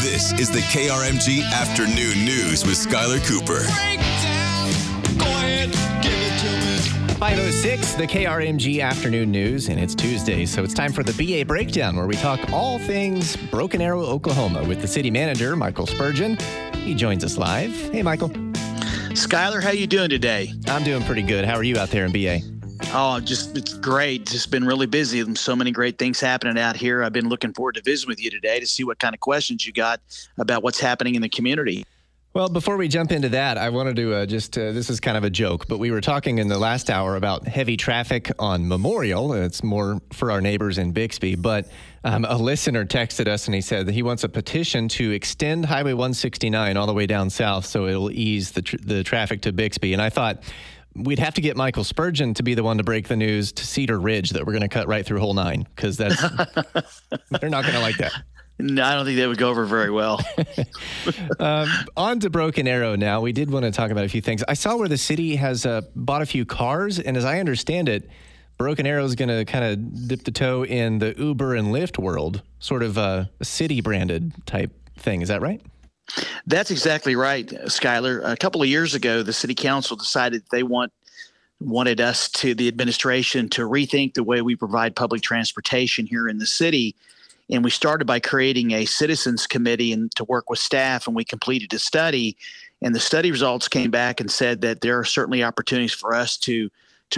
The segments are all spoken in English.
This is the KRMG Afternoon News with Skylar Cooper. Breakdown. Go ahead, give it to me. 5:06, the KRMG Afternoon News, and it's Tuesday, so it's time for the BA Breakdown, where we talk all things Broken Arrow, Oklahoma, with the city manager, Michael Spurgeon. He joins us live. Hey, Michael. Skylar, how you doing today? I'm doing pretty good. How are you out there in BA? Oh, it's great. Just been really busy. So many great things happening out here. I've been looking forward to visiting with you today to see what kind of questions you got about what's happening in the community. Well, before we jump into that, I wanted to this is kind of a joke, but we were talking in the last hour about heavy traffic on Memorial. It's more for our neighbors in Bixby, but a listener texted us and he said that he wants a petition to extend Highway 169 all the way down south so it'll ease the traffic to Bixby. And I thought we'd have to get Michael Spurgeon to be the one to break the news to Cedar Ridge that we're going to cut right through Hole 9, because that's they're not going to like that. No, I don't think that would go over very well. On to Broken Arrow now. We did want to talk about a few things. I saw where the city has bought a few cars, and as I understand it, Broken Arrow is going to kind of dip the toe in the Uber and Lyft world, sort of a city-branded type thing. Is that right? That's exactly right, Skylar. A couple of years ago, the city council decided they wanted us to, the administration, to rethink the way we provide public transportation here in the city. And we started by creating a citizens committee and to work with staff, and we completed a study. And the study results came back and said that there are certainly opportunities for us to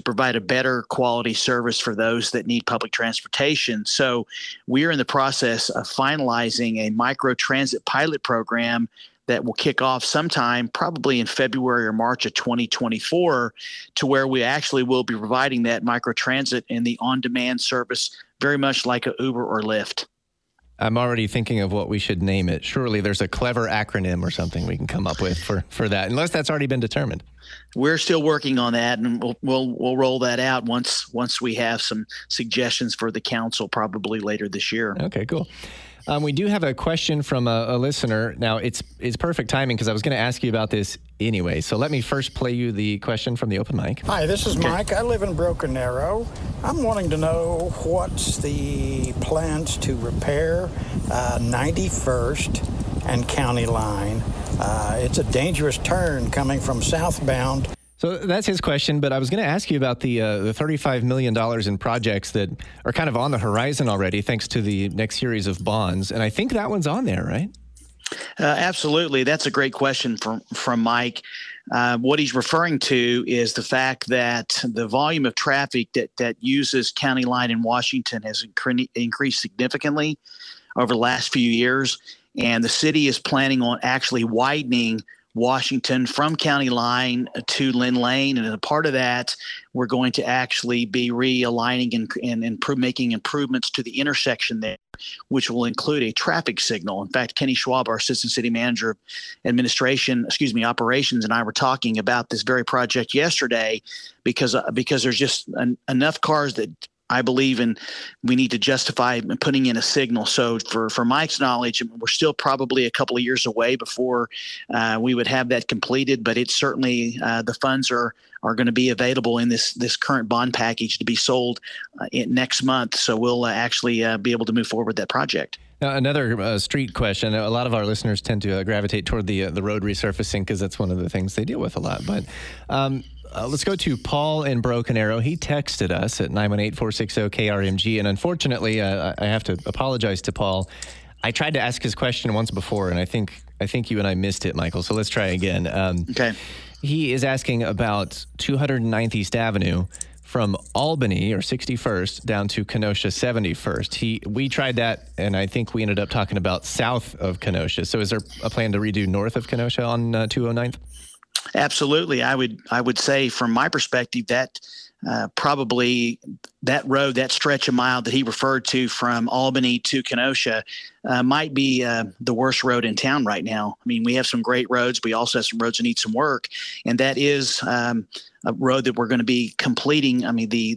provide a better quality service for those that need public transportation. So we are in the process of finalizing a micro transit pilot program that will kick off sometime probably in February or March of 2024, to where we actually will be providing that micro transit and the on-demand service very much like a Uber or Lyft. I'm already thinking of what we should name it. Surely there's a clever acronym or something we can come up with for that, unless that's already been determined. We're still working on that, and we'll roll that out once we have some suggestions for the council, probably later this year. Okay, cool. We do have a question from a listener. Now, it's perfect timing because I was going to ask you about this anyway. So let me first play you the question from the open mic. Hi, this is Mike. I live in Broken Arrow. I'm wanting to know what's the plans to repair 91st and County Line. It's a dangerous turn coming from southbound. So that's his question, but I was going to ask you about the $35 million in projects that are kind of on the horizon already, thanks to the next series of bonds. And I think that one's on there, right? Absolutely. That's a great question from Mike. What he's referring to is the fact that the volume of traffic that uses County Line in Washington has increased significantly over the last few years. And the city is planning on actually widening Washington from County Line to Lynn Lane, and as a part of that, we're going to actually be realigning and making improvements to the intersection there, which will include a traffic signal. In fact, Kenny Schwab, our assistant city manager of operations, and I were talking about this very project yesterday because there's just enough cars that I believe in. We need to justify putting in a signal. So for Mike's knowledge, we're still probably a couple of years away before we would have that completed, but it's certainly the funds are going to be available in this current bond package to be sold next month. So we'll actually be able to move forward with that project. Now, another street question. A lot of our listeners tend to gravitate toward the road resurfacing because that's one of the things they deal with a lot. But let's go to Paul in Broken Arrow. He texted us at 918-460-KRMG. And unfortunately, I have to apologize to Paul. I tried to ask his question once before, and I think you and I missed it, Michael. So let's try again. Okay. He is asking about 209th East Avenue from Albany, or 61st, down to Kenosha, 71st. We tried that, and I think we ended up talking about south of Kenosha. So is there a plan to redo north of Kenosha on 209th? Absolutely. I would say from my perspective that probably that road, that stretch of mile that he referred to from Albany to Kenosha might be the worst road in town right now. I mean, we have some great roads. We also have some roads that need some work. And that is a road that we're going to be completing. I mean, the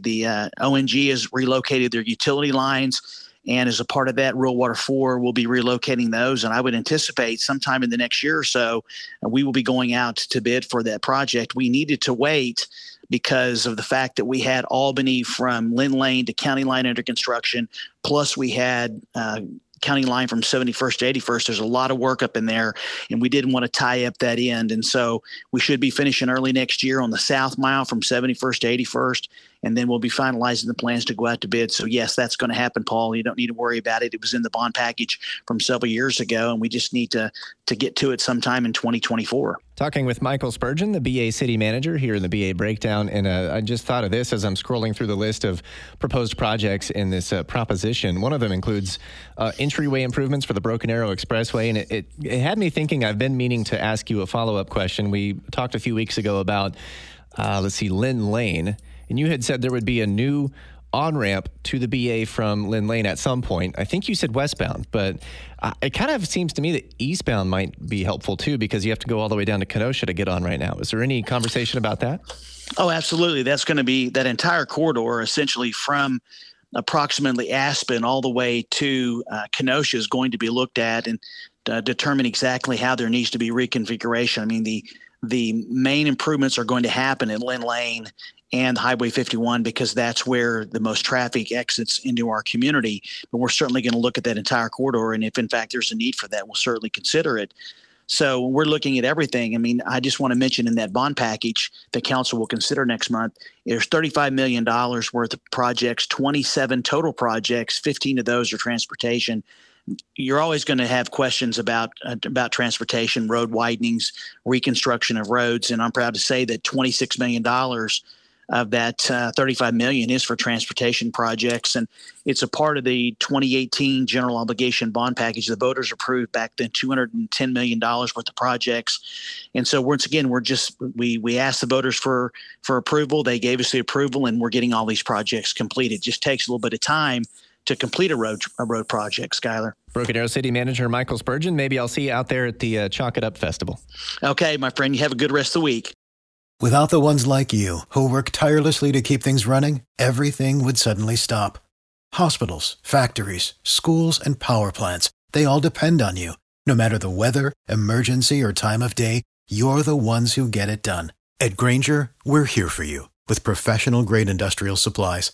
ONG has relocated their utility lines. And as a part of that, Real Water 4 will be relocating those. And I would anticipate sometime in the next year or so, we will be going out to bid for that project. We needed to wait because of the fact that we had Albany from Lynn Lane to County Line under construction. Plus we had County Line from 71st to 81st. There's a lot of work up in there, and we didn't want to tie up that end. And so we should be finishing early next year on the south mile from 71st to 81st, and then we'll be finalizing the plans to go out to bid. So, yes, that's going to happen, Paul. You don't need to worry about it. It was in the bond package from several years ago, and we just need to get to it sometime in 2024. Talking with Michael Spurgeon, the BA city manager here in the BA Breakdown. And I just thought of this as I'm scrolling through the list of proposed projects in this proposition. One of them includes entryway improvements for the Broken Arrow Expressway. And it had me thinking, I've been meaning to ask you a follow-up question. We talked a few weeks ago about, Lynn Lane. And you had said there would be a new on-ramp to the BA from Lynn Lane at some point. I think you said westbound, but it kind of seems to me that eastbound might be helpful too, because you have to go all the way down to Kenosha to get on right now. Is there any conversation about that? Oh, absolutely. That's going to be that entire corridor essentially from approximately Aspen all the way to Kenosha is going to be looked at and determine exactly how there needs to be reconfiguration. I mean, the main improvements are going to happen in Lynn Lane and Highway 51, because that's where the most traffic exits into our community. But we're certainly going to look at that entire corridor. And if, in fact, there's a need for that, we'll certainly consider it. So we're looking at everything. I mean, I just want to mention in that bond package the council will consider next month, there's $35 million worth of projects, 27 total projects, 15 of those are transportation. You're always going to have questions about transportation, road widenings, reconstruction of roads. And I'm proud to say that $26 million of that $35 million is for transportation projects. And it's a part of the 2018 general obligation bond package. The voters approved back then $210 million worth of projects. And so once again, we asked the voters for approval. They gave us the approval, and we're getting all these projects completed. Just takes a little bit of time to complete a road project, Skylar. Broken Arrow City Manager Michael Spurgeon, maybe I'll see you out there at the Chalk It Up Festival. Okay, my friend, you have a good rest of the week. Without the ones like you, who work tirelessly to keep things running, everything would suddenly stop. Hospitals, factories, schools, and power plants, they all depend on you. No matter the weather, emergency, or time of day, you're the ones who get it done. At Grainger, we're here for you with professional-grade industrial supplies.